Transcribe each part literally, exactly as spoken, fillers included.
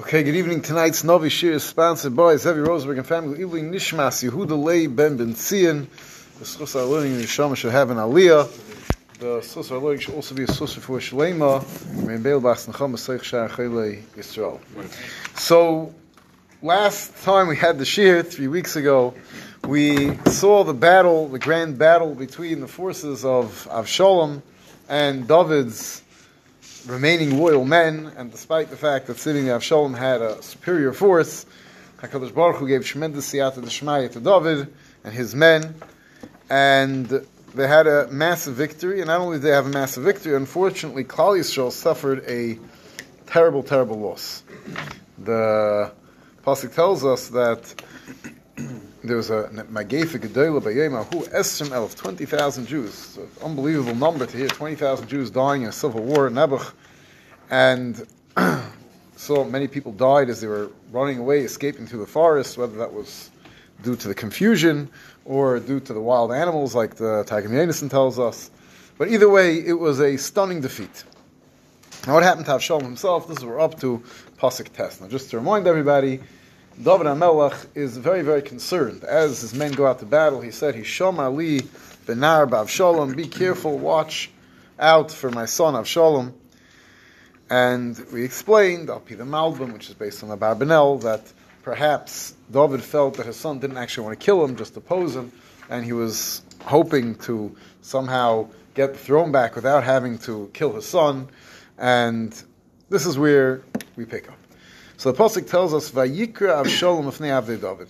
Okay, good evening. Tonight's Navi shiur is sponsored by Zevi Rosenberg and family. Evening Nishmas Yehuda Leib ben Benzion. The source of our learning in Neshama should have an aliyah. The source of our learning should also be a source for Shlema. So, last time we had the shiur, three weeks ago, we saw the battle, the grand battle between the forces of Avshalom and David's remaining loyal men, and despite the fact that Sidney Avshalom had a superior force, HaKadosh Baruch Hu gave tremendous siyata d'shmaya to David and his men, and they had a massive victory. And not only did they have a massive victory, unfortunately, Klal Yisrael suffered a terrible, terrible loss. The pasuk tells us that there was a Magefa Gedola Bayemahu Esrim Elf, twenty thousand Jews. It's an unbelievable number to hear, twenty thousand Jews dying in a civil war in Nebuch. And so many people died as they were running away, escaping through the forest, whether that was due to the confusion or due to the wild animals, like the Targum Yonason tells us. But either way, it was a stunning defeat. Now what happened to Avshalom himself, this is what we're up to, pasuk test. Now just to remind everybody, Dovid HaMelech is very, very concerned. As his men go out to battle, he said, Hishomar li b'nar b'Avshalom, be careful, watch out for my son Avshalom. And we explained, al pi the Malbim, which is based on the Abarbanel, that perhaps David felt that his son didn't actually want to kill him, just oppose him, and he was hoping to somehow get the throne back without having to kill his son. And this is where we pick up. So the pasuk tells us, "Vayikra Avshalom ifnei avdei David,"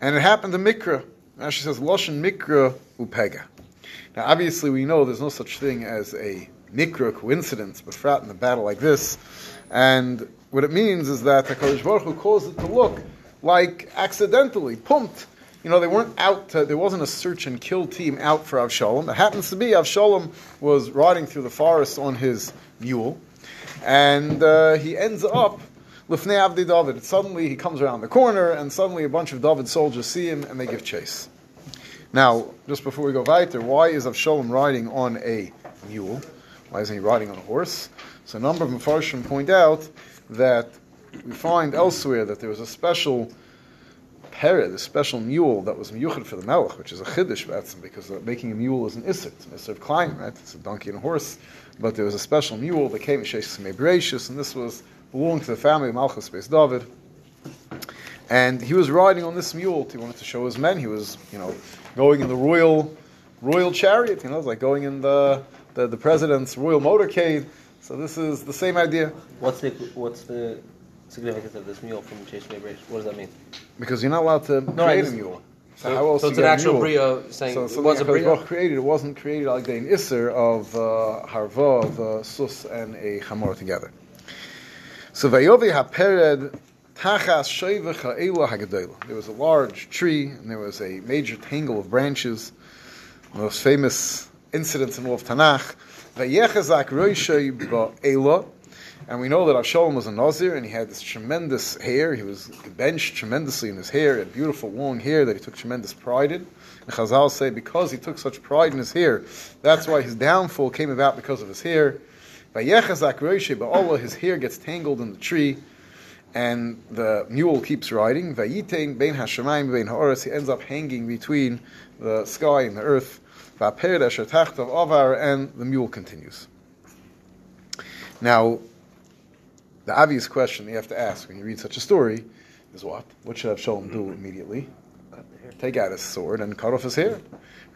and it happened to Mikra. Now she says, "Loshen Mikra upega." Now, obviously, we know there's no such thing as a Mikra coincidence, but frat in a battle like this, and what it means is that HaKadosh Baruch Hu caused it to look like accidentally pumped. You know, they weren't out. To, there wasn't a search and kill team out for Avshalom. It happens to be Avshalom was riding through the forest on his mule, and uh, he ends up Lifnei Avdi David. Suddenly he comes around the corner, and suddenly a bunch of David's soldiers see him, and they give chase. Now, just before we go weiter, why is Avshalom riding on a mule? Why isn't he riding on a horse? So a number of Mepharshim point out that we find elsewhere that there was a special perek, a special mule that was miyuchad for the melech, which is a chiddush batzim, because making a mule is an isser, it's an isser of climb, right? It's a donkey and a horse. But there was a special mule that came, and this was belonged to the family of Malchus Beis David, and he was riding on this mule. He wanted to show his men. He was, you know, going in the royal, royal chariot. You know, it's like going in the, the the president's royal motorcade. So this is the same idea. What's the what's the significance of this mule from Chase Mebreish? What does that mean? Because you're not allowed to no, create a mule. So, so, how else so it's an actual bria saying so, so it was a bria created. It wasn't created like the isser of uh, harva of uh, sus and a chamor together. So Vayovi haPered Tachas Sheva Cha'ela Hagadola. There was a large tree, and there was a major tangle of branches. One of those famous incidents in all of Tanakh. Vayechazak Roishay Ba'ela, and we know that Avshalom was a Nazir, and he had this tremendous hair. He was benched tremendously in his hair. He had beautiful long hair that he took tremendous pride in. And Chazal say because he took such pride in his hair, that's why his downfall came about because of his hair. Vayechazak Roishay Ba'ala, his hair gets tangled in the tree, and the mule keeps riding. Vayitein bein hashamayim bein ha'oretz, he ends up hanging between the sky and the earth. Va'pered asher tachtav avar, and the mule continues. Now, the obvious question you have to ask when you read such a story is what? What should Avshalom do immediately? Take out his sword and cut off his hair.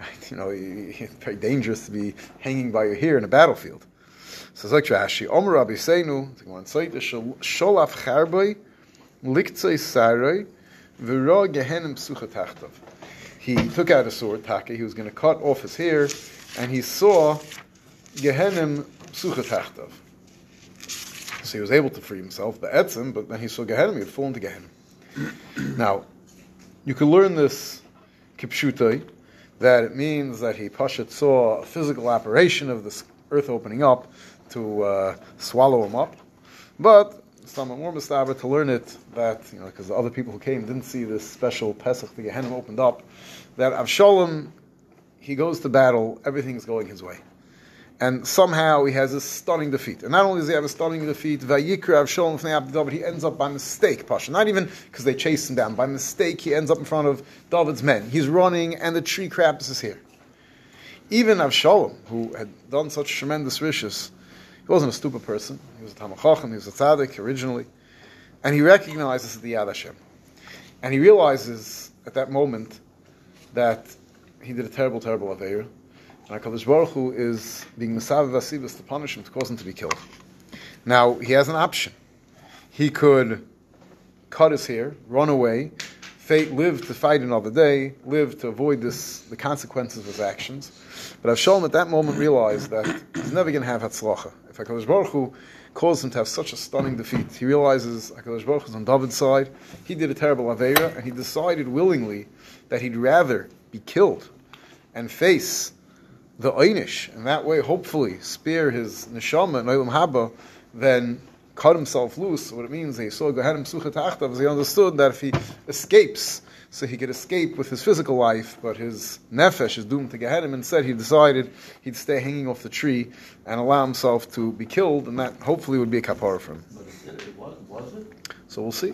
Right? You know, it's very dangerous to be hanging by your hair in a battlefield. So it's like Rashi, Omer Rabbi Seinu, Sholaf Charboi, Liktzei Sarai, V'ro Gehenim Psucha Tachtav. He took out a sword, Taka, he was going to cut off his hair, and he saw Gehenim Psucha Tachtav. So he was able to free himself, the Etzim, but then he saw Gehenim, he had fallen to Gehenim. Now, you can learn this Kipshutai, that it means that he Pashat saw a physical operation of this earth opening up to uh, swallow him up, but somewhat more mistaber to learn it that, you know, because the other people who came didn't see this special Pesach, the Gehenim opened up, that Avshalom, he goes to battle, everything's going his way. and somehow he has a stunning defeat. And not only does he have a stunning defeat, Vayikra Avshalom Fnei Abd David, he ends up by mistake, Pasha. Not even because they chase him down. By mistake, he ends up in front of David's men. He's running, and the tree crabs is here. Even Avshalom, who had done such tremendous wishes, he wasn't a stupid person. He was a Talmid Chacham, he was a Tzaddik originally. And he recognizes this as the Yad Hashem. And he realizes at that moment that he did a terrible, terrible aveira. And HaKadosh Baruch Hu is being Mesav Vasivas to punish him, to cause him to be killed. Now, he has an option. He could cut his hair, run away, fate, live to fight another day, live to avoid this, the consequences of his actions. But Avshalom at that moment realized that he's never going to have Hatzlacha. If HaKadosh Baruch Hu caused him to have such a stunning defeat, he realizes HaKadosh Baruch Hu is on David's side, he did a terrible aveira, and he decided willingly that he'd rather be killed and face the Einish, and that way, hopefully, spare his neshama and Olam Haba, then cut himself loose. What it means, he saw Gehenim Suchet Achtav, he understood that if he escapes, so he could escape with his physical life, but his nefesh is doomed to Gehenim. Instead, he decided he'd stay hanging off the tree and allow himself to be killed, and that hopefully would be a kapara for him. But it was, was it? So we'll see.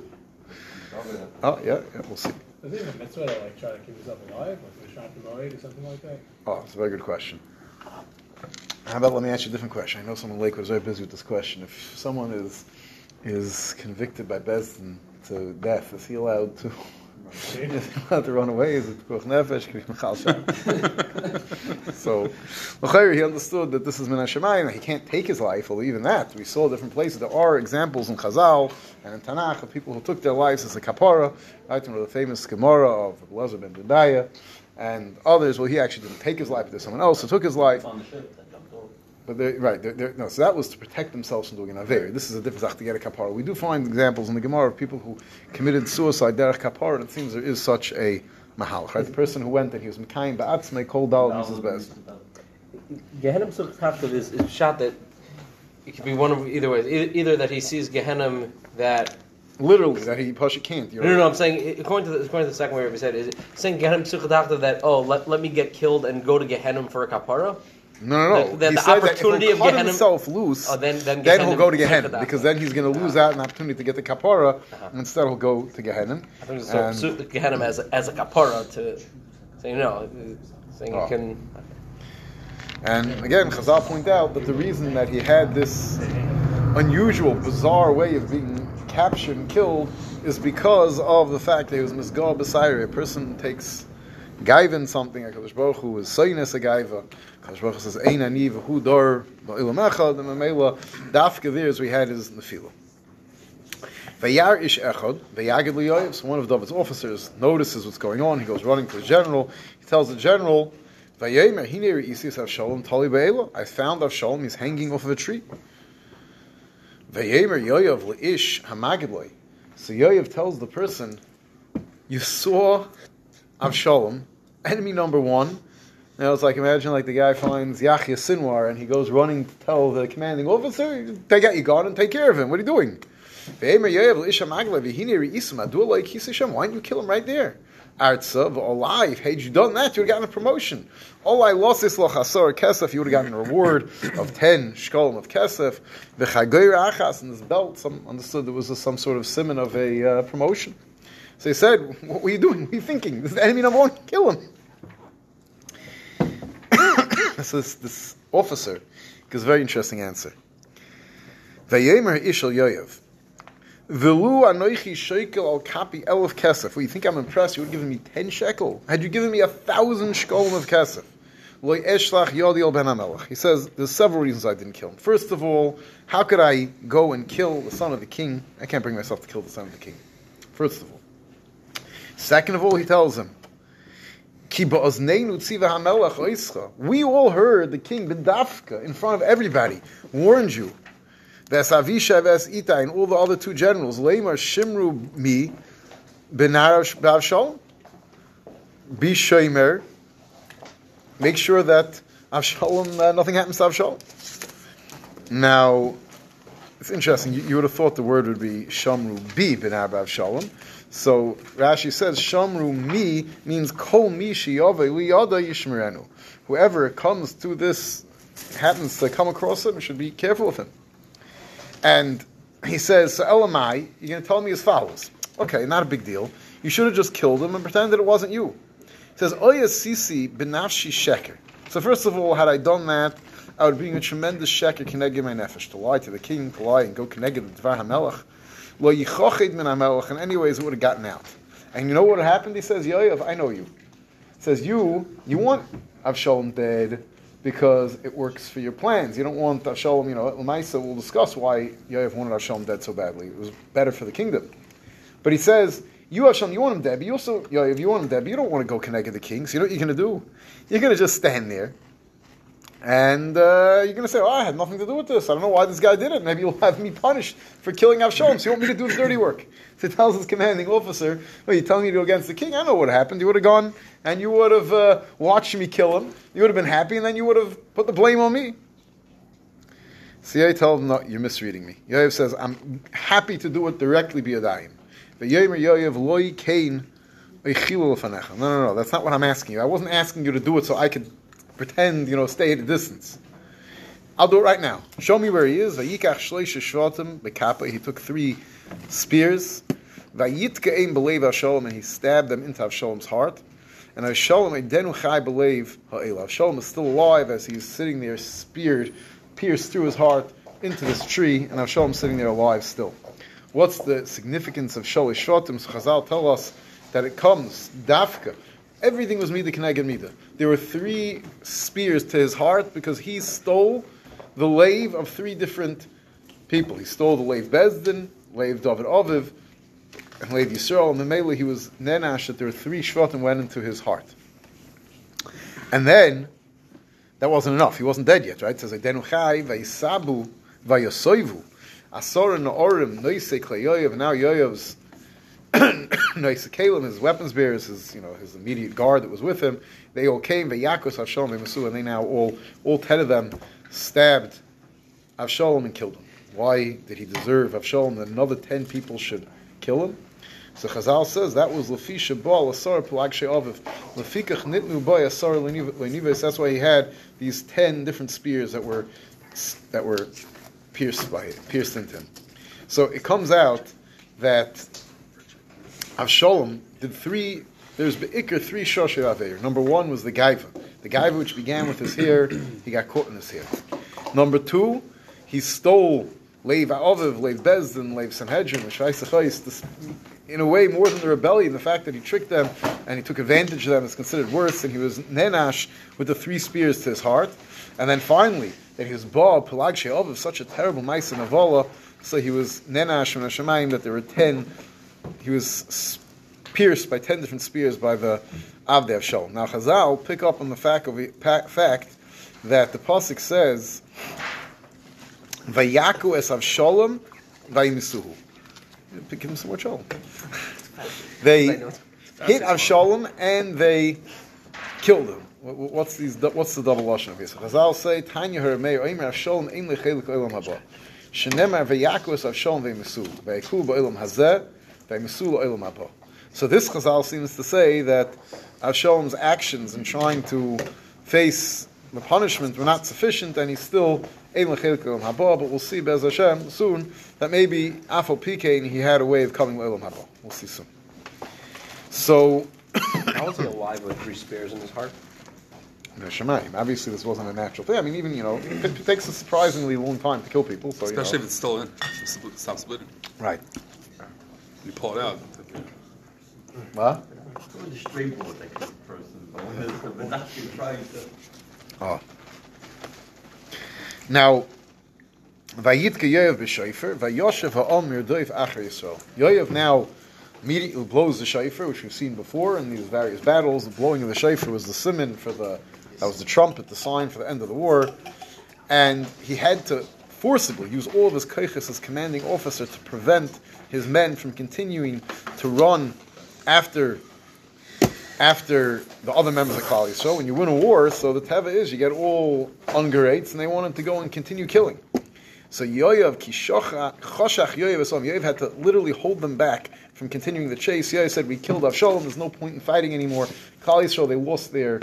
Oh, yeah, yeah, we'll see. Was it a mitzvah to like, try to keep yourself alive, like a Shana Kiboret or something like that? Oh, that's a very good question. How about let me ask you a different question? I know someone in Lakewood is very busy with this question. If someone is is convicted by Beis Din to death, is he allowed to is he allowed to run away? Is it Koch Nefesh? Can be Mechal Shem? So, L'chayr, he understood that this is Min HaShemayim. He can't take his life, or even that. We saw different places. There are examples in Chazal and in Tanakh of people who took their lives as a kapara, right? One of the famous Gemara of Elazar ben Dordaya and others. Well, he actually didn't take his life, but there's someone else who took his life. On the ship that jumped over. But they're, right, they're, they're, no. So that was to protect themselves from doing an aveir. This is a different zach to get a kapara. We do find examples in the Gemara of people who committed suicide derech kapara, and it seems there is such a mahalach. Right, the person who went and he was mekayim ba'atzmei kol daled was his best. Gehenim suchet haftav is a shot that. It could be one of either ways. Either, either that he sees Gehenim that literally that he Pasha can't. No, no, no. I'm saying according to the, according to the second way we said is it saying Gehenim suchadachta that oh let, let me get killed and go to Gehenim for a kapara. No, no, no. The, the, he the said opportunity that if he cut Gehenim, himself loose, oh, then, then, then he'll go to Gehenim because then he's going to lose out an opportunity to get the kapara, uh-huh. and instead he'll go to Gehenim. I think so. Gehenim as a, as a kapara to say no, saying oh. He can. And again, Chazal point out that the reason that he had this unusual, bizarre way of being captured and killed is because of the fact that he was Mizgah B'Sairi. A person takes Gaivan something, HaKadosh Baruch Hu is Soynes a Gaiva. HaKadosh Baruch Hu says, Ein Ani V'hu Dor Ba'ilam Echad, and Mamela, Dafka there as we had is Nefilah. Vayar ish echad, vayagid li Yoav, so one of David's officers notices what's going on, he goes running to the general, he tells the general, I found Avshalom, he's hanging off of a tree. So Yoav tells the person, you saw Avshalom, enemy number one. Now it's like, imagine like the guy finds Yachya Sinwar and he goes running to tell the commanding officer, take out your guard and take care of him. What are you doing? Why didn't you kill him right there? Artsav, alive. Had you done that, you would have gotten a promotion. Oh, I lost this lochasor kesef. You would have gotten a reward of ten shkolim of kesef. The chagoyer achas in this belt. Some understood there was a, some sort of simon of a uh, promotion. So he said, "What were you doing? What were you thinking? This is the enemy number one. Kill him." So this, this officer gives a very interesting answer. Vayemer ishal Yoav. Velu anoichi shekel al kapi elf kesef. Well, you think I'm impressed? You would have given me ten shekel. Had you given me a thousand shkolim of kesef? Loi eshlach yadi al ben HaMelech. He says, there's several reasons I didn't kill him. First of all, how could I go and kill the son of the king? I can't bring myself to kill the son of the king. First of all. Second of all, he tells him, Ki ba'oznenu tziva HaMelech oischa. We all heard the king, b'dafka, in front of everybody, warned you. Ves Avisha, Ves Itai, and all the other two generals, Leimar Shimru Mi, Benarash Bavshal, Be Shomer, make sure that Avshalom, uh, nothing happens to Avshalom. Now, it's interesting, you, you would have thought the word would be Shamru Bi, Benarash Bavshalom. So Rashi says, Shamru Mi means Kol Mi Shiyove Liyada Yishmerenu. Whoever comes to this happens to come across him should be careful of him. And he says, so Elamai, you're going to tell me as follows. Okay, not a big deal. You should have just killed him and pretended it wasn't you. He says, Oya Sisi benafshi sheker. So first of all, had I done that, I would be in a tremendous sheker keneged my nefesh, to lie to the king, to lie and go keneged the Dvar HaMelech. Lo yichoched min HaMelech, and anyways, it would have gotten out. And you know what happened? He says, Yoav, I know you. He says, you, you want Avshalom dead because it works for your plans. You don't want Avshalom, you know, at Lamaisa we'll discuss why Yoav wanted Avshalom dead so badly. It was better for the kingdom. But he says, you Avshalom, you want him dead, but you also, Yoav, you want him dead, but you don't want to go connect with the king, so you know what you're going to do? You're going to just stand there, and uh, you're going to say, oh, I had nothing to do with this. I don't know why this guy did it. Maybe you'll have me punished for killing Avshalom, so you want me to do his dirty work. So he tells his commanding officer, well, you're telling me to go against the king? I know what happened. You would have gone and you would have uh, watched me kill him. You would have been happy, and then you would have put the blame on me. So I tell him, no, you're misreading me. Yoav says, I'm happy to do it directly biyadayim. But Yoav, Yoav, loy kain echilu lefanecha. No, no, no, that's not what I'm asking you. I wasn't asking you to do it so I could pretend, you know, stay at a distance. I'll do it right now. Show me where he is. Vayikach shloisha shvatim bekapa. He took three spears. Vayitkeim b'leiv Avshalom, and he stabbed them into Avshalom's heart. And Avshalom edenu chai b'leiv ha'ela. Avshalom is still alive as he's sitting there, speared, pierced through his heart into this tree, and Avshalom sitting there alive still. What's the significance of shloisha shvatim? So Chazal tell us that it comes dafka. Everything was Mida Keneged Mida. There were three spears to his heart because he stole the lave of three different people. He stole the lave Beis Din, lave Dovid Aviv, and lave Yisrael. And Memela, he was nenash that there were three shvatim went into his heart. And then, that wasn't enough. He wasn't dead yet, right? It says, Eidenu Chai, Vayisabu, Vayosoivu, Asor and Orim, Noisei Klei Yoav, and now Yoav's Noise Kalim, his weapons bearers, his you know his immediate guard that was with him, they all came. Vayakos Avshalom v'Masu, and they now all all ten of them stabbed Avshalom and killed him. Why did he deserve Avshalom that another ten people should kill him? So Chazal says that was Lefi Shabal Asar Pelag She'Aviv Lefikach Nitnu Bay Asar Le'Nivus. That's why he had these ten different spears that were that were pierced by it, pierced into him. So it comes out that Avshalom did three, there's Be'ikr, three Shosher Aveir. Number one was the Gaiva. The Gaiva, which began with his hair, he got caught in his hair. Number two, he stole Leiv Aviv, Leiv Bezdin, Leiv Sanhedrin, this, in a way more than the rebellion, the fact that he tricked them and he took advantage of them is considered worse, and he was Nenash with the three spears to his heart. And then finally, that he was Baal, Pelag She'Aviv, such a terrible Maisa Navala, so he was Nenash from Hashemayim that there were ten. He was pierced by ten different spears by the Avdei Avshalom. Now Chazal pick up on the fact, of, fact that the pasuk says, "Vayaku es Avshalom vayimisuhu." Pick him some more shalom. They hit Avshalom and they killed him. What's these? What's the double lashon of this? Chazal say, "Tanya haramei oimer Avshalom ein lechelik olam haba." Shenemar vayaku es Avshalom vayimisuhu vayikul ba'olam hazeh. So this Chazal seems to say that Avshalom's actions in trying to face the punishment were not sufficient, and he's still ein lechelik olam haba. But we'll see Be'ez Hashem soon that maybe Afal Pikein he had a way of coming olam haba. We'll see soon. So how was he alive with three spears in his heart? Obviously, this wasn't a natural thing. I mean, even you know, it takes a surprisingly long time to kill people. So, especially you know, if it's still in, it's not splitting. Right. You pull it out. What? The string board they kill the person, but when there's the vernacular trying to. Oh. Now, Vayitke Yoav b'shayfer, Vayoshev ha'om yirdoif acher Yisrael. Yoav now immediately blows the shayfer, which we've seen before in these various battles. The blowing of the shayfer was the simon for the, that was the trumpet, the sign for the end of the war. And he had to forcibly use all of his koiches as commanding officer to prevent his men from continuing to run after after the other members of Klal Yisrael. When you win a war, so the teva is you get all ungerates, and they wanted to go and continue killing. So Yoav kishocha choshach Yoav esom. Yoav had to literally hold them back from continuing the chase. Yoav said, "We killed Avshalom. There's no point in fighting anymore." Klal Yisrael, they lost their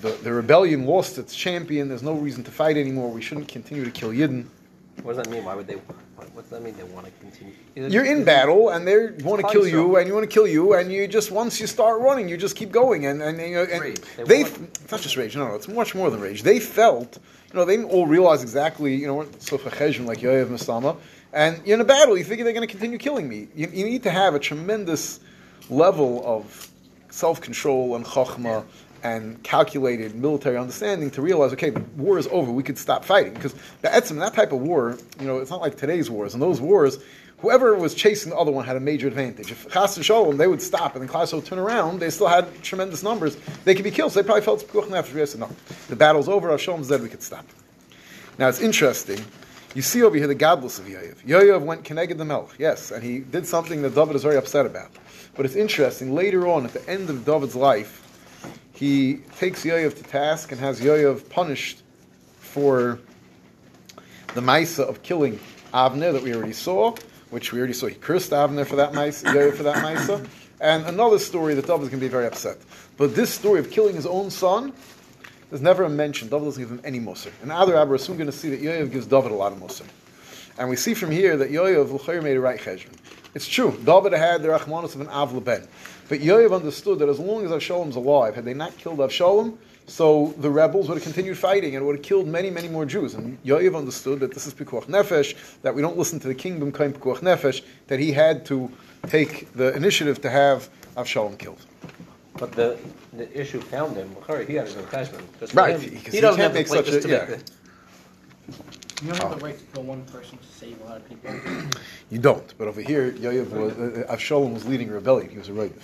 the, the rebellion lost its champion. There's no reason to fight anymore. We shouldn't continue to kill Yidden. What does that mean? Why would they? What, what does that mean? They want to continue. It, You're in battle, and they want to kill you, and you want to kill you, and you just once you start running, you just keep going, and and, and, and rage. they, they f- it's not just rage. No, no, it's much more than rage. They felt, you know, they didn't all realize exactly, you know, we're so facheshim like Yoav Mastama, and you're in a battle. You figure they're going to continue killing me. You, you need to have a tremendous level of self-control and chokhmah. Yeah. And calculated military understanding to realize, okay, the war is over. We could stop fighting because the etzim, that type of war, you know, it's not like today's wars. In those wars, whoever was chasing the other one had a major advantage. If Chas V'Sholom, they would stop, and then Chas would turn around. They still had tremendous numbers. They could be killed. So they probably felt pikuach nefesh. No, the battle's over. Avshalom's dead. We could stop. Now it's interesting. You see over here the godless of Yoav. Yoav went keneged the Melch. Yes, and he did something that David is very upset about. But it's interesting. Later on, at the end of David's life, he takes Yoav to task and has Yoav punished for the maisa of killing Avner that we already saw, which we already saw. He cursed Avner for that maisa, Yoav for that maisa. And another story that David is going to be very upset. But this story of killing his own son, there's never a mention. David doesn't give him any moser. And other Abba, we're soon going to see that Yoav gives David a lot of moser. And we see from here that Yoav l'chayr made a right cheshbon. It's true. David had the rachmanus of an av leben. But Yoav understood that as long as Avshalom's alive, had they not killed Avshalom, so the rebels would have continued fighting and would have killed many, many more Jews. And Yoav understood that this is pikuach nefesh, that we don't listen to the kingdom kaim pikuach nefesh, that he had to take the initiative to have Avshalom killed. But the, the issue found him. He had his own judgment. Right. Him, he doesn't have the place to yeah. make it. You don't have oh. the right to kill one person to save a lot of people. You don't. But over here, Yoav was, uh, Avshalom was leading rebellion. He was a rebel.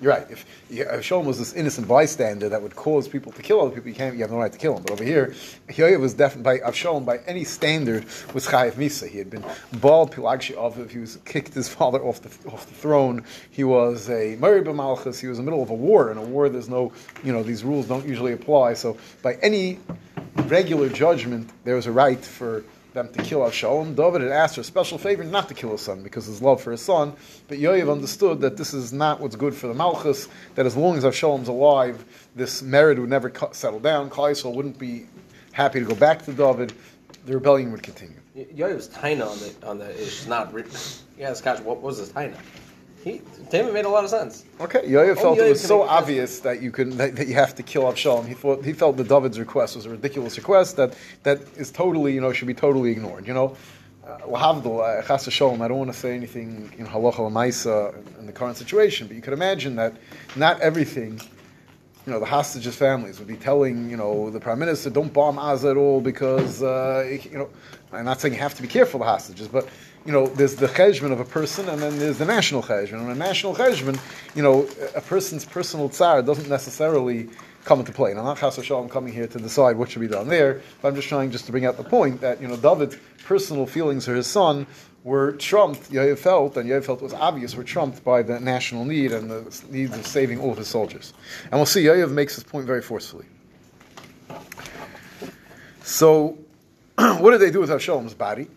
You're right. If Avshalom was this innocent bystander that would cause people to kill other people, you can't. You have no right to kill him. But over here, Yoav was definitely by Avshalom by any standard was chayav misa. He had been bald pilagshi aviv. He was kicked his father off the off the throne. He was a Murray b'malchus. He was in the middle of a war. In a war, there's no, you know, these rules don't usually apply. So by any regular judgment, there was a right for them to kill Avshalom. David had asked for a special favor not to kill his son because of his love for his son, but Yoav understood that this is not what's good for the Malchus, that as long as Avshalom's alive, this merit would never settle down. Klal Yisrael wouldn't be happy to go back to David. The rebellion would continue. Yoav's taina on the, on the is not written. Yeah, gosh, what was his taina? He, to him, it made a lot of sense. Okay, Yoav felt Yoav it was so obvious that you could that, that you have to kill Avshalom. He thought he felt the David's request was a ridiculous request that, that is totally, you know, should be totally ignored. You know, lahavdil chas v'sholom. I don't want to say anything in halacha l'maisa in the current situation, but you could imagine that not everything. You know, the hostages' families would be telling, you know, the prime minister, don't bomb Gaza at all because, uh, you know, I'm not saying you have to be careful of the hostages, but, you know, there's the cheshbon of a person and then there's the national cheshbon. And a national cheshbon, you know, a person's personal tsar doesn't necessarily come into play. And I'm not chas v'shalom coming here to decide what should be done there, but I'm just trying just to bring out the point that, you know, David's personal feelings for his son were trumped, Yoav felt, and Yoav felt was obvious, were trumped by the national need and the needs of saving all of his soldiers. And we'll see, Yoav makes this point very forcefully. So, what did they do with Avshalom's body?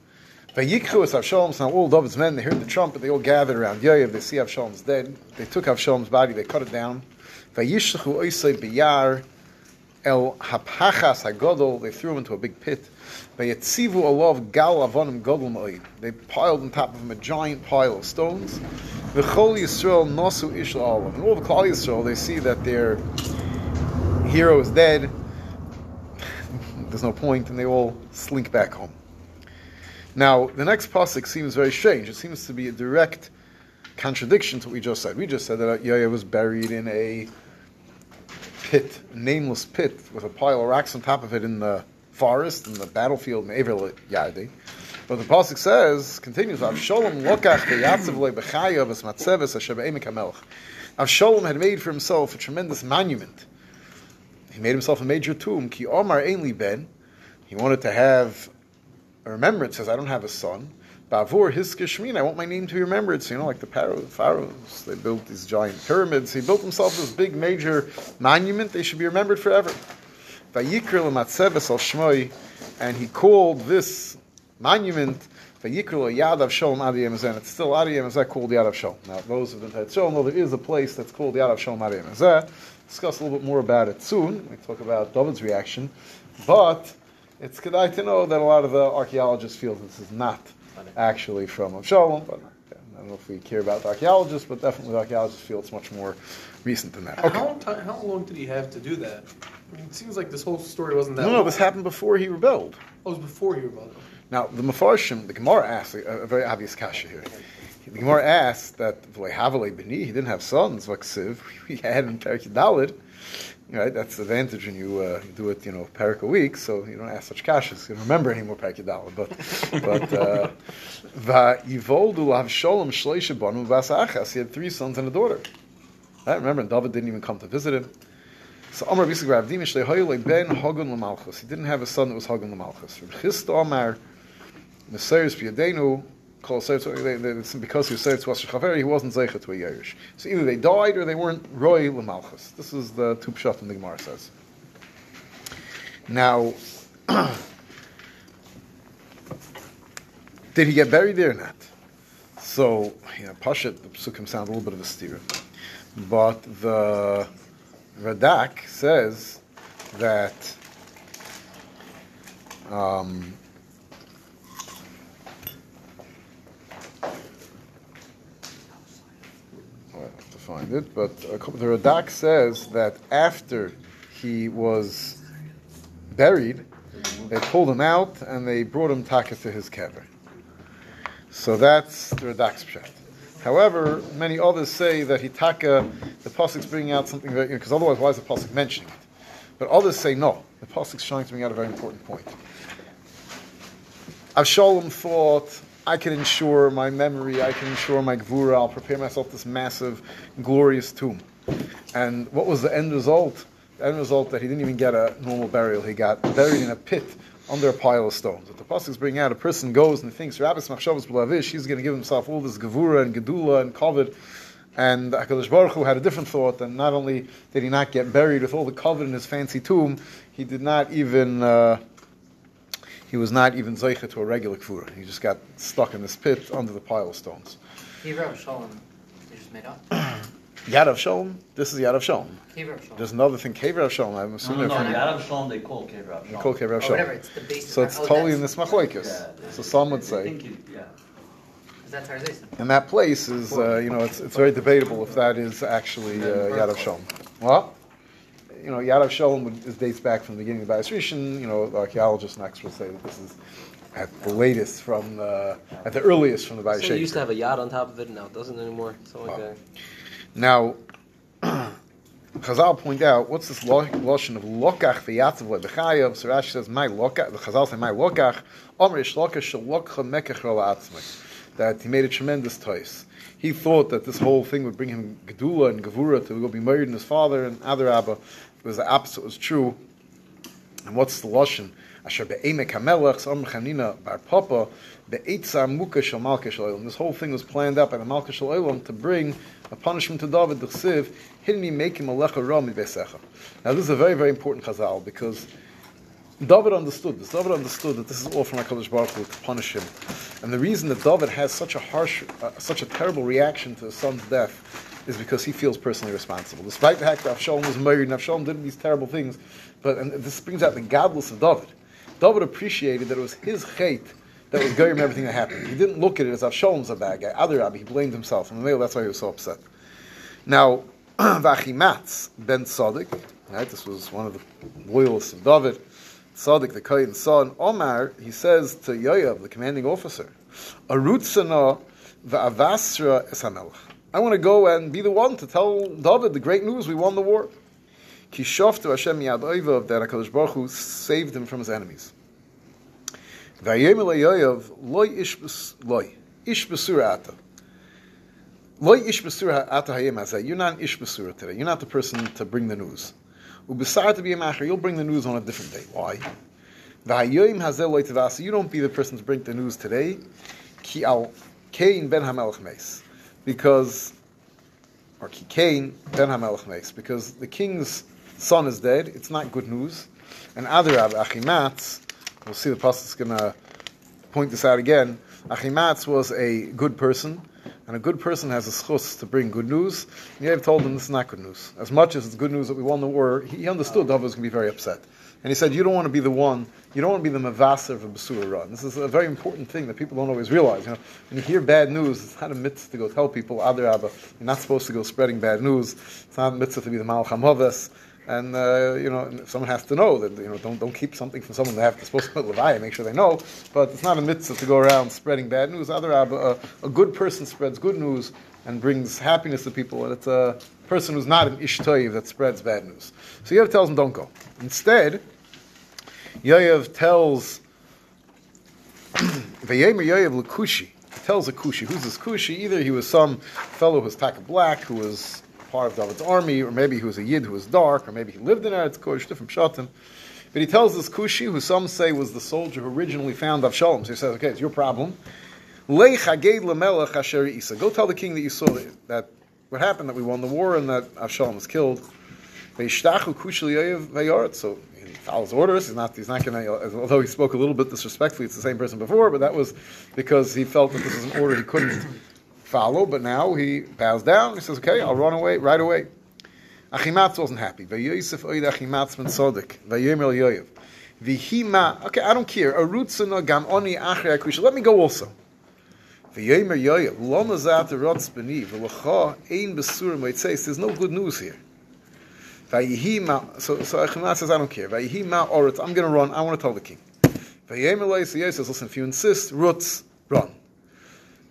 Vayikchu is Avshalom's. Now all David's men, they heard the trumpet, they all gathered around Yoav, they see Avshalom's dead, they took Avshalom's body, they cut it down. Vayishlechu oisei biyar el hapachas hagadol, they threw him into a big pit. They piled on top of him a giant pile of stones. And all of Klal Yisrael, they see that their hero is dead. There's no point, and they all slink back home. Now, the next pasuk seems very strange. It seems to be a direct contradiction to what we just said. We just said that Yoav was buried in a pit, a nameless pit, with a pile of rocks on top of it in the forest and the battlefield in Evel Yardi. But the pasuk says, continues, Avshalom lokach v'yatzav lo b'chayav es matzeves asher b'emek hamelech. Avshalom had made for himself a tremendous monument. He made himself a major tomb. Ki omar ein li ben. He wanted to have a remembrance. Says, I don't have a son. Bavur hiskeshmin. I want my name to be remembered. So, you know, like the pharaohs, they built these giant pyramids. He built himself this big major monument. They should be remembered forever. And he called this monument Vayikru Yad Hashem Ad Yemazeh. It's still Ad Yemazeh called Yad Hashem. Now, those of the Yad Hashem know there is a place that's called Yad Hashem Ad Yemazeh. We'll discuss a little bit more about it soon. We talk about David's reaction, but it's kedai to know that a lot of the archaeologists feel this is not actually from Avshalom. But I don't know if we care about the archaeologists, but definitely the archaeologists feel it's much more recent than that. Okay. How, time, how long did he have to do that? I mean, it seems like this whole story wasn't that. No, long. no, this happened before he rebelled. Oh, it was before he rebelled. Now, the Mepharshim, the Gemara asks a, a very obvious kasha here. The Gemara asks that V'lehavale B'ni, he didn't have sons, Vaksiv, he had in perek Yudalid. Right, that's the advantage when you uh, do it, you know, perek a week, so you don't ask such kashas. You don't remember any more perek Yudalid. But but uh, V'yivoldu L'Avshalom Shleisha Banu V'asachas, he had three sons and a daughter. Right, remember, and David didn't even come to visit him. So Amar B'Yisig Ravdim Shleihoy Leib Ben Hagun L'Malchus. He didn't have a son that was Hagun L'Malchus. Reb Chista Amar Meseres B'Yadenu. Because he was Seir Tzvasher Chaver, he wasn't Zeichet to a Yerush. So either they died or they weren't Roy L'Malchus. This is the two pshatim the Gemara says. Now, did he get buried there or not? So, you know, Pashat, the Pesukim sound a little bit of a steer. But the Radak says that Um, find it, but the Radak says that after he was buried, they pulled him out and they brought him taka to his kever. So that's the Radak's pshat. However, many others say that he taka, the pasuk's bringing out something very, because otherwise, why is the pasuk mentioning it? But others say no, the pasuk's trying to bring out a very important point. Avshalom thought, I can ensure my memory, I can ensure my gvura, I'll prepare myself this massive, glorious tomb. And what was the end result? The end result that he didn't even get a normal burial. He got buried in a pit under a pile of stones. What the pasuk bring out, a person goes and thinks, Rabbis Machshavos B'Lavish, he's going to give himself all this gvura and gedula and kavod. And HaKadosh Baruch Hu had a different thought, and not only did he not get buried with all the kavod in his fancy tomb, he did not even... Uh, He was not even zeicha to a regular kvura. He just got stuck in this pit under the pile of stones. Kivra Avshalom, they just made up. Yad Avshalom, this is Yad Avshalom. Kivra Avshalom. There's another thing, Kivra Avshalom. I'm assuming. No, no, no Yad Avshalom, they call Kivra Avshalom. They call Kivra Avshalom. Whatever, it's the base. So it's oh, totally in this machlokes. Yeah, so some would say. Think you, yeah. That's Harzayis. And that place is, uh, you know, it's it's very debatable if that is actually uh, Yad Avshalom. What? You know, Yad Avshalom dates back from the beginning of the Bais Shushan. You know, archaeologists and experts say that this is at the latest from the, at the earliest from the Bais Shushan. So it used to have a yad on top of it, now it doesn't anymore. So like wow. Now, Chazal point out, what's this lotion of lokach v'yatzav lebechayev? So Rashi says, my lokach, the Chazal say, my lokach, omer ish lokach shel lokcha mekech rola atzmek. That he made a tremendous tois. He thought that this whole thing would bring him gedula and gevura to go be married in his father and other Abba. It was the opposite was true. And what's the lashon? Asher be'emek hamelech am chanina bar papa be'etza muka shel malka shel olam. This whole thing was planned out by the Malka Shel Olam to bring a punishment to David the Chsiv. Hinni make him alecha ra midbesecha. Now this is a very very important chazal because David understood this. David understood that this is all from HaKadosh Baruch Hu to punish him. And the reason that David has such a harsh, uh, such a terrible reaction to his son's death is because he feels personally responsible. Despite the fact that Avshalom was married and Avshalom did these terrible things, but and this brings out the godless of David. David appreciated that it was his chait that was goyim everything that happened. He didn't look at it as Avshalom's a bad guy. Other Rabbi, he blamed himself. And that's why he was so upset. Now, Achimaatz ben Sadiq, right, this was one of the loyalists of David, Sadiq, the Kohen's son, Omar, he says to Yoav, the commanding officer, Arutsana v'avasra es hamelech. I want to go and be the one to tell David the great news, we won the war. Ki shoftu Hashem miyad oivav, that HaKadosh Baruch Hu saved him from his enemies. V'ayem ele Yoav, loy ish b'sura ata. Loy ish b'sura ata hayem hazeh. You're not an ish b'sura today. You're not the person to bring the news. You'll bring the news on a different day. Why? You don't be the person to bring the news today. Because, or ki Kain ben HaMelech Meis, because the king's son is dead. It's not good news. And Adarab Achimatz, we'll see the pasuk is going to point this out again. Achimaatz was a good person, and a good person has a schus to bring good news. And Yoav told him, this is not good news. As much as it's good news that we won the war, he understood Dovid was going to be very upset. And he said, you don't want to be the one, you don't want to be the mavaser of a basura run. This is a very important thing that people don't always realize. You know, when you hear bad news, it's not a mitzvah to go tell people, Adar Abba, you're not supposed to go spreading bad news. It's not a mitzvah to be the malach hamaves. And, uh, you know, someone has to know that, you know, don't don't keep something from someone they have to supposed to put Levi, make sure they know. But it's not a mitzvah to go around spreading bad news. Adar Abba, a, a good person spreads good news and brings happiness to people. And it's a person who's not an ishtoiv that spreads bad news. So Yoav tells him, don't go. Instead, Yoav tells, Vayemer Yoav l'Kushi, tells a Kushi. Who's this Kushi? Either he was some fellow who was taka black, who was part of David's army, or maybe he was a Yid who was dark, or maybe he lived in Eretz Kohosh, different Pshatim. But he tells this Kushi, who some say was the soldier who originally found Avshalom. So he says, okay, it's your problem. Go tell the king that you saw that, that what happened, that we won the war and that Avshalom was killed. So he follows orders. He's not, he's not going to, although he spoke a little bit disrespectfully, it's the same person before, but that was because he felt that this was an order he couldn't follow, but now he bows down. He says, okay, I'll run away right away. Achimaatz wasn't happy. Okay, I don't care. Let me go also. There's no good news here. So, so Achimaatz says, I don't care. I'm going to run. I want to tell the king. Says, listen, if you insist, rutz, run.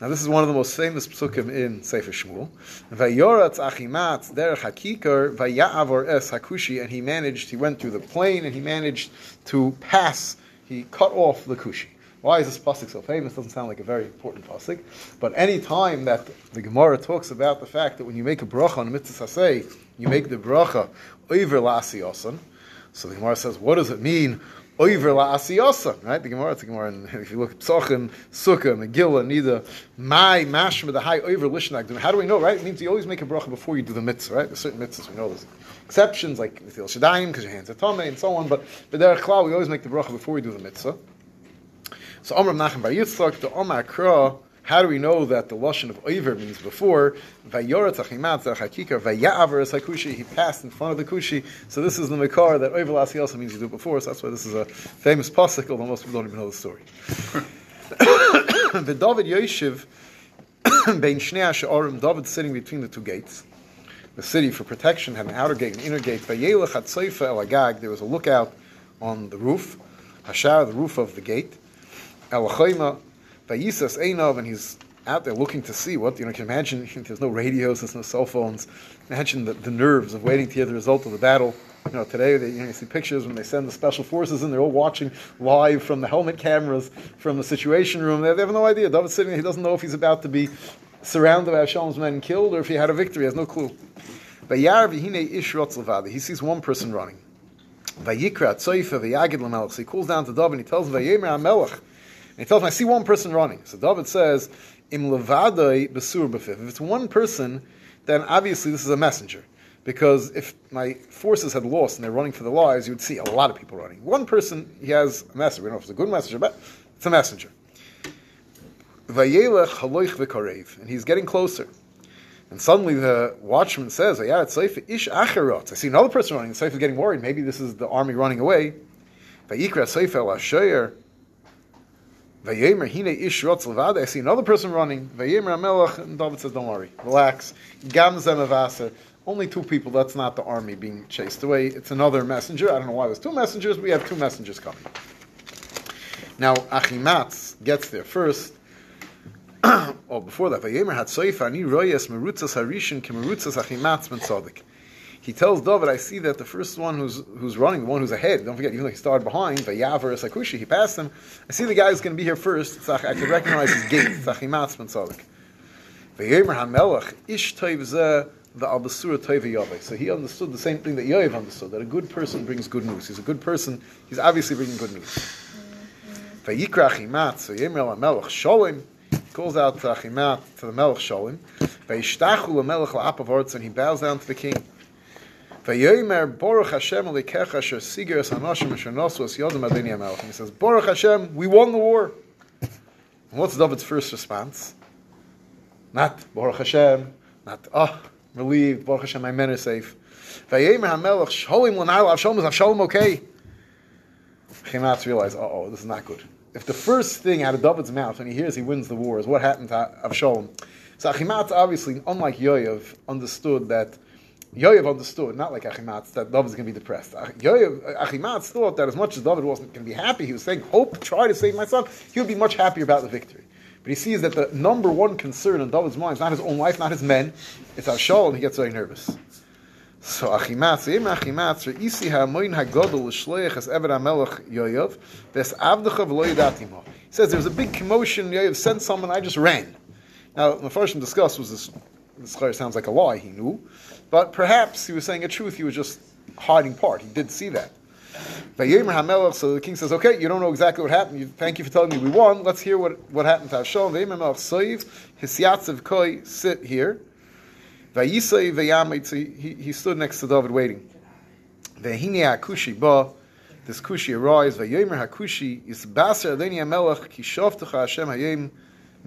Now, this is one of the most famous psukim in Sefer Shmuel. Vayoratz Achimaatz derech hakikar vaya'avor es hakushi, and he managed, he went through the plain, and he managed to pass, he cut off the Kushi. Why is this pasuk so famous? Doesn't sound like a very important pasuk. But any time that the Gemara talks about the fact that when you make a bracha on a mitzvah saseh, you make the bracha over la'asiyosan. So the Gemara says, what does it mean? Oiver la'asiyosan, right? The Gemara, it's the Gemara, and if you look at Psochin, Sukkah, Megillah, Nida, my mashma, the high oiver lishnag. How do we know, right? It means you always make a bracha before you do the mitzvah, right? There's certain mitzvahs, we know there's exceptions, like Nithil Shadayim, because your hands are tome, and so on, but b'derech klal, we always make the bracha before we do the mitzvah. So Amr Nachem Bar Yitzchak, the Amar Kra, how do we know that the lashon of oiver means before? Vayoratz Achimaatz derech hakikar vaya'aver es hakushi. He passed in front of the Kushi. So this is the makar that oiver la'asiyosan means you do it before. So that's why this is a famous pasuk, although most people don't even know the story. The David Yoshev bein shnei ha'sha'arim, David sitting between the two gates. The city for protection had an outer gate and an inner gate. Vayelech hatzeifa el hagag. There was a lookout on the roof, hashar, the roof of the gate. El chayma. Vayisas Einov, and he's out there looking to see what, you know, you can imagine, there's no radios, there's no cell phones. Imagine the, the nerves of waiting to hear the result of the battle. You know, today, they, you know, you see pictures when they send the special forces in, they're all watching live from the helmet cameras, from the situation room. They, they have no idea. David's sitting there, he doesn't know if he's about to be surrounded by Avshalom's men and killed, or if he had a victory, he has no clue. He sees one person running. So he calls down to David and he tells him, Vayemer HaMelech. And he tells him, I see one person running. So David says, Im levadai besur b'fiv. If it's one person, then obviously this is a messenger. Because if my forces had lost and they're running for their lives, you would see a lot of people running. One person, he has a messenger. We don't know if it's a good messenger, but it's a messenger. Vayelech haloich v'karev. And he's getting closer. And suddenly the watchman says, Vayarat ish acherot. I see another person running. The Seif is getting worried. Maybe this is the army running away. Vayikra Seif el asher. I see another person running. And David says, don't worry, relax. Only two people, that's not the army being chased away. It's another messenger. I don't know why there's two messengers, but we have two messengers coming. Now, Achimaatz gets there first. Oh, before that, he tells David, I see that the first one who's who's running, the one who's ahead, don't forget, even though he started behind, Vayavar Sakushi, he passed him. I see the guy who's going to be here first. I can recognize his gait. Achimaatz ben Sadiq. Vayemer HaMelech ish toiv zeh v'albasura toiv Yoav. So he understood the same thing that Yoav understood, that a good person brings good news. He's a good person. He's obviously bringing good news. Vayikra Achimaatz Vayemer HaMelech Sholem. He calls out to Achimaatz, to the Melech Sholem. Vayishtachu l'melech la'apav ha'aretz, and he bows down to the king. Vayomer Baruch Hashem Elikecha Asher Siger Es Hanoshim Asher Nosu Es Yodem Adini HaMelech. He says, Baruch Hashem, we won the war. And what's David's first response? Not Baruch Hashem, not oh, relieved, Baruch Hashem, my men are safe. Vayemer HaMelech, Sholem L'na'al, Avshalom is Avshalom okay? Achimaatz realized, uh oh, this is not good. If the first thing out of David's mouth when he hears he wins the war is what happened to Avshalom. So Achimaatz obviously, unlike Yoav, understood that Yoav understood, not like Achimaatz, that David's going to be depressed. Yoav, Achimaatz thought that as much as David wasn't going to be happy, he was saying, hope, try to save my son, he would be much happier about the victory. But he sees that the number one concern in David's mind is not his own life, not his men, it's Avshalom, and he gets very nervous. So Achimaatz, Yema Achimaatz, Re'isi ha'amoin ha'godol l'shleich as Eved HaMelech Yoav, Ves avdecha v'lo yadati mo. He says, there was a big commotion, Yoav sent someone, I just ran. Now, the Mepharshim discussed was this, this chayr sounds like a lie, he knew. But perhaps he was saying a truth, he was just hiding part. He did see that. Vayemer HaMelech, so the king says, okay, you don't know exactly what happened. You, thank you for telling me we won. Let's hear what, what happened to Avshalom. Vayemer HaMelech, soiv, hisyatzev koi, sit here. Vayisei vayamitzi, he stood next to David waiting. Vehine HaKushi ba, this Kushi arrives. Vayemer HaKushi, yisbaser adeni HaMelech, ki shoftecha Hashem hayem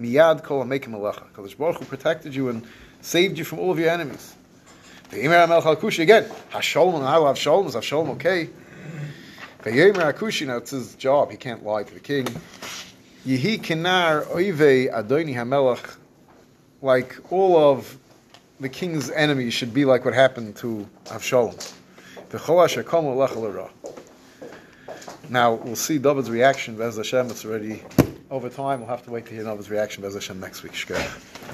miyad kol hamekim alecha. HaKadosh Baruch Hu protected you and saved you from all of your enemies. Vayemer HaMelech HaKushi again. Avshalom and how Avshalom is Avshalom okay? Vayemer HaKushi, now it's his job. He can't lie to the king. Yehi kinar oivei adoni HaMelech, like all of the king's enemies should be like what happened to Avshalom. V'chol asher komu lecha l'ra. Now we'll see David's reaction. Be'ez Hashem, it's already over time. We'll have to wait to hear David's reaction. Be'ez Hashem next week. Shkach.